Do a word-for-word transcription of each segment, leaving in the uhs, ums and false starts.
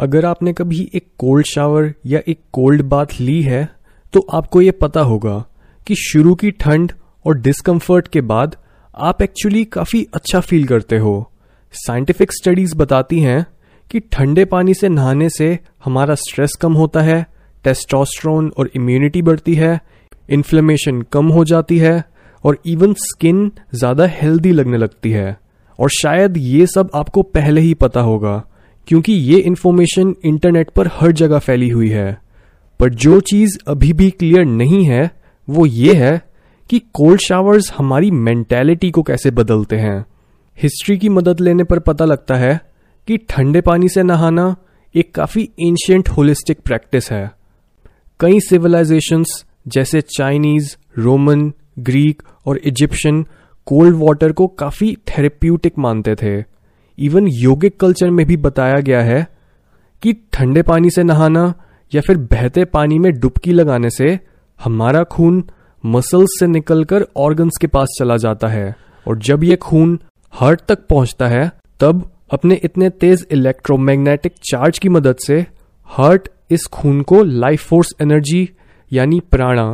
अगर आपने कभी एक कोल्ड शावर या एक कोल्ड बाथ ली है तो आपको ये पता होगा कि शुरू की ठंड और डिस्कम्फर्ट के बाद आप एक्चुअली काफ़ी अच्छा फील करते हो। साइंटिफिक स्टडीज़ बताती हैं कि ठंडे पानी से नहाने से हमारा स्ट्रेस कम होता है, टेस्टोस्टेरोन और इम्यूनिटी बढ़ती है, इन्फ्लेमेशन कम हो जाती है और इवन स्किन ज़्यादा हेल्दी लगने लगती है। और शायद ये सब आपको पहले ही पता होगा क्योंकि ये इन्फॉर्मेशन इंटरनेट पर हर जगह फैली हुई है। पर जो चीज़ अभी भी क्लियर नहीं है वो ये है कि कोल्ड शावर्स हमारी मेंटालिटी को कैसे बदलते हैं। हिस्ट्री की मदद लेने पर पता लगता है कि ठंडे पानी से नहाना एक काफ़ी एंशिएंट होलिस्टिक प्रैक्टिस है। कई सिविलाइजेशंस जैसे चाइनीज़, रोमन, ग्रीक और इजिप्शियन कोल्ड वाटर को काफ़ी थेरेप्यूटिक मानते थे। इवन योगिक कल्चर में भी बताया गया है कि ठंडे पानी से नहाना या फिर बहते पानी में डुबकी लगाने से हमारा खून मसल्स से निकलकर ऑर्गन्स के पास चला जाता है और जब ये खून हार्ट तक पहुंचता है तब अपने इतने तेज इलेक्ट्रोमैग्नेटिक चार्ज की मदद से हार्ट इस खून को लाइफ फोर्स एनर्जी यानी प्राणा,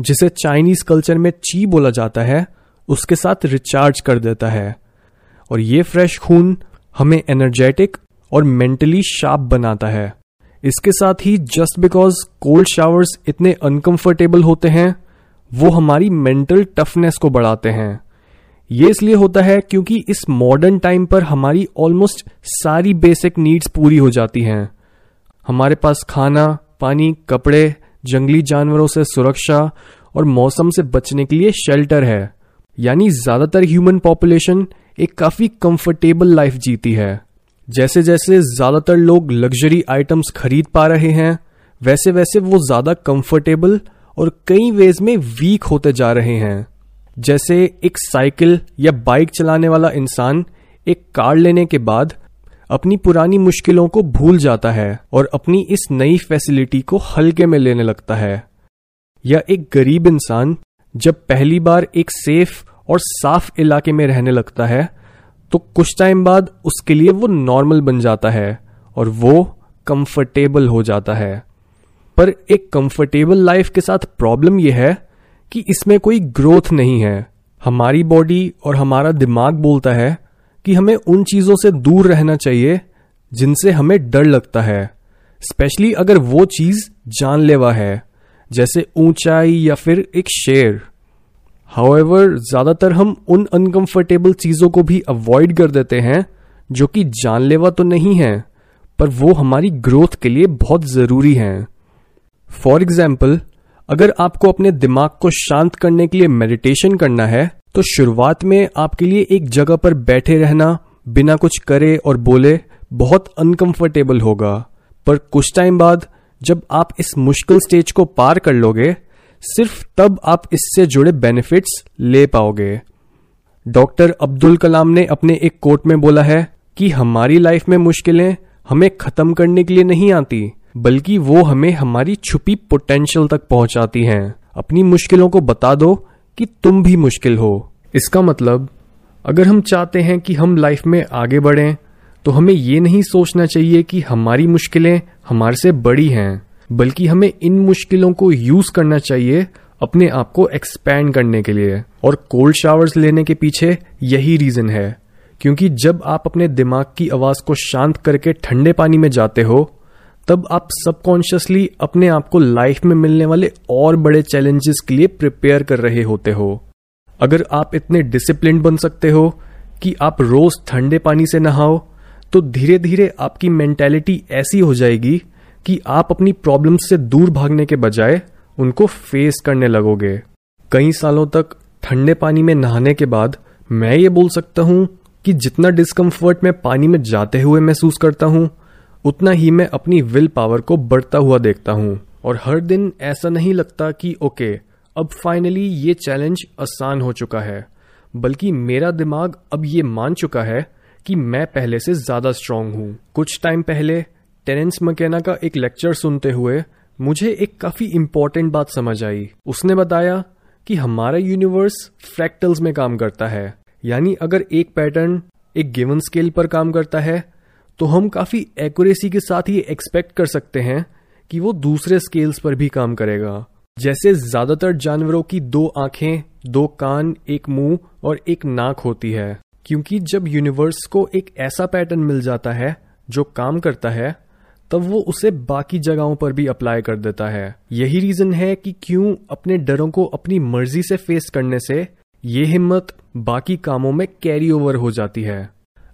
जिसे चाइनीज कल्चर में ची बोला जाता है, उसके साथ रिचार्ज कर देता है और ये फ्रेश खून हमें एनर्जेटिक और मेंटली शार्प बनाता है। इसके साथ ही जस्ट बिकॉज कोल्ड शावर्स इतने अनकंफर्टेबल होते हैं वो हमारी मेंटल टफनेस को बढ़ाते हैं। ये इसलिए होता है क्योंकि इस मॉडर्न टाइम पर हमारी ऑलमोस्ट सारी बेसिक नीड्स पूरी हो जाती हैं। हमारे पास खाना, पानी, कपड़े, जंगली जानवरों से सुरक्षा और मौसम से बचने के लिए शेल्टर है। यानी ज़्यादातर ह्यूमन पॉपुलेशन एक काफ़ी कंफर्टेबल लाइफ जीती है। जैसे जैसे ज़्यादातर लोग लग्जरी आइटम्स खरीद पा रहे हैं वैसे वैसे वो ज़्यादा कंफर्टेबल और कई वेज में वीक होते जा रहे हैं। जैसे एक साइकिल या बाइक चलाने वाला इंसान एक कार लेने के बाद अपनी पुरानी मुश्किलों को भूल जाता है और अपनी इस नई फैसिलिटी को हल्के में लेने लगता है। या एक गरीब इंसान जब पहली बार एक सेफ और साफ इलाके में रहने लगता है तो कुछ टाइम बाद उसके लिए वो नॉर्मल बन जाता है और वो कंफर्टेबल हो जाता है। पर एक कंफर्टेबल लाइफ के साथ प्रॉब्लम ये है कि इसमें कोई ग्रोथ नहीं है। हमारी बॉडी और हमारा दिमाग बोलता है कि हमें उन चीज़ों से दूर रहना चाहिए जिनसे हमें डर लगता है, स्पेशली अगर वो चीज़ जानलेवा है, जैसे ऊंचाई या फिर एक शेर। हाउएवर ज़्यादातर हम उन अनकंफर्टेबल चीज़ों को भी अवॉइड कर देते हैं जो कि जानलेवा तो नहीं हैं पर वो हमारी ग्रोथ के लिए बहुत ज़रूरी हैं। फॉर एग्जाम्पल, अगर आपको अपने दिमाग को शांत करने के लिए मेडिटेशन करना है तो शुरुआत में आपके लिए एक जगह पर बैठे रहना बिना कुछ करे और बोले बहुत अनकंफर्टेबल होगा। पर कुछ टाइम बाद जब आप इस मुश्किल स्टेज को पार कर लोगे सिर्फ तब आप इससे जुड़े बेनिफिट्स ले पाओगे। डॉक्टर अब्दुल कलाम ने अपने एक कोट में बोला है कि हमारी लाइफ में मुश्किलें हमें ख़त्म करने के लिए नहीं आती बल्कि वो हमें हमारी छुपी पोटेंशियल तक पहुंचाती हैं। अपनी मुश्किलों को बता दो कि तुम भी मुश्किल हो। इसका मतलब, अगर हम चाहते हैं कि हम लाइफ में आगे बढ़ें तो हमें ये नहीं सोचना चाहिए कि हमारी मुश्किलें हमारे से बड़ी हैं, बल्कि हमें इन मुश्किलों को यूज़ करना चाहिए अपने आप को एक्सपैंड करने के लिए। और कोल्ड शावर्स लेने के पीछे यही रीज़न है, क्योंकि जब आप अपने दिमाग की आवाज़ को शांत करके ठंडे पानी में जाते हो तब आप सबकॉन्शियसली अपने आप को लाइफ में मिलने वाले और बड़े चैलेंजेस के लिए प्रिपेयर कर रहे होते हो। अगर आप इतने डिसिप्लिन्ड बन सकते हो कि आप रोज़ ठंडे पानी से नहाओ तो धीरे धीरे आपकी मेंटालिटी ऐसी हो जाएगी कि आप अपनी प्रॉब्लम्स से दूर भागने के बजाय उनको फेस करने लगोगे। कई सालों तक ठंडे पानी में नहाने के बाद मैं ये बोल सकता हूँ कि जितना डिस्कम्फर्ट मैं पानी में जाते हुए महसूस करता हूँ उतना ही मैं अपनी विल पावर को बढ़ता हुआ देखता हूँ। और हर दिन ऐसा नहीं लगता कि ओके, अब फाइनली ये चैलेंज आसान हो चुका है, बल्कि मेरा दिमाग अब ये मान चुका है कि मैं पहले से ज़्यादा स्ट्रांग हूँ। कुछ टाइम पहले टेरेंस मैकेना का एक लेक्चर सुनते हुए मुझे एक काफ़ी इम्पॉर्टेंट बात समझ आई। उसने बताया कि हमारा यूनिवर्स फ्रैक्टल्स में काम करता है, यानी अगर एक पैटर्न एक गिवन स्केल पर काम करता है तो हम काफ़ी एक्यूरेसी के साथ ये एक्सपेक्ट कर सकते हैं कि वो दूसरे स्केल्स पर भी काम करेगा, जैसे ज़्यादातर जानवरों की दो आँखें, दो कान, एक मुंह और एक नाक होती है। क्योंकि जब यूनिवर्स को एक ऐसा पैटर्न मिल जाता है जो काम करता है, तब वो उसे बाकी जगहों पर भी अप्लाई कर देता है। यही रीज़न है कि क्यों अपने डरों को अपनी मर्जी से फेस करने से ये हिम्मत बाकी कामों में कैरी ओवर हो जाती है।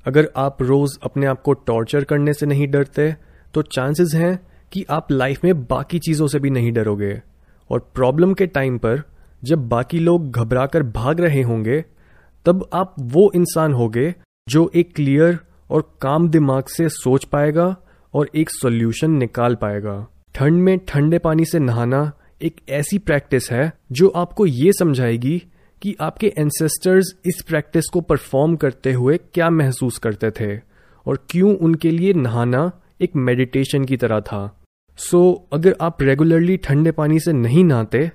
अगर आप रोज़ अपने आप को टॉर्चर करने से नहीं डरते, तो चांसेस हैं कि आप लाइफ में बाकी चीज़ों से भी नहीं डरोगे। और प्रॉब्लम के टाइम पर जब बाकी लोग घबरा कर भाग रहे होंगे, तब आप वो इंसान होगे जो एक क्लियर और काम दिमाग से सोच पाएगा और एक सॉल्यूशन निकाल पाएगा। ठंड में ठंडे पानी से नहाना एक ऐसी प्रैक्टिस है जो आपको ये समझाएगी कि आपके एंसेस्टर्स इस प्रैक्टिस को परफॉर्म करते हुए क्या महसूस करते थे और क्यों उनके लिए नहाना एक मेडिटेशन की तरह था। सो so, अगर आप रेगुलरली ठंडे पानी से नहीं नहाते,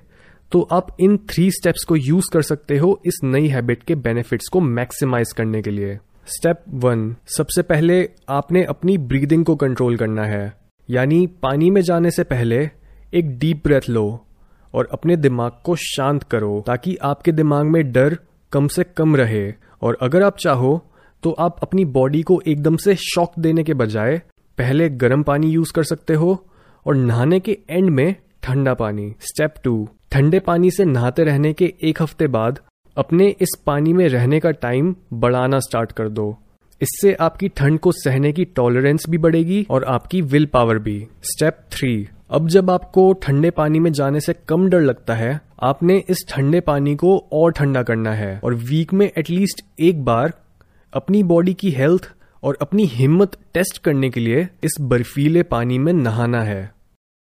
तो आप इन थ्री स्टेप्स को यूज़ कर सकते हो इस नई हैबिट के बेनिफिट्स को मैक्सिमाइज करने के लिए। स्टेप वन, सबसे पहले आपने अपनी ब्रीदिंग को कंट्रोल करना है, यानी पानी में जाने से पहले एक डीप ब्रेथ लो और अपने दिमाग को शांत करो ताकि आपके दिमाग में डर कम से कम रहे। और अगर आप चाहो तो आप अपनी बॉडी को एकदम से शॉक देने के बजाय पहले गर्म पानी यूज कर सकते हो और नहाने के एंड में ठंडा पानी। स्टेप टू, ठंडे पानी से नहाते रहने के एक हफ्ते बाद अपने इस पानी में रहने का टाइम बढ़ाना स्टार्ट कर दो। इससे आपकी ठंड को सहने की टॉलरेंस भी बढ़ेगी और आपकी विल पावर भी। स्टेप थ्री, अब जब आपको ठंडे पानी में जाने से कम डर लगता है, आपने इस ठंडे पानी को और ठंडा करना है और वीक में एटलीस्ट एक बार अपनी बॉडी की हेल्थ और अपनी हिम्मत टेस्ट करने के लिए इस बर्फीले पानी में नहाना है।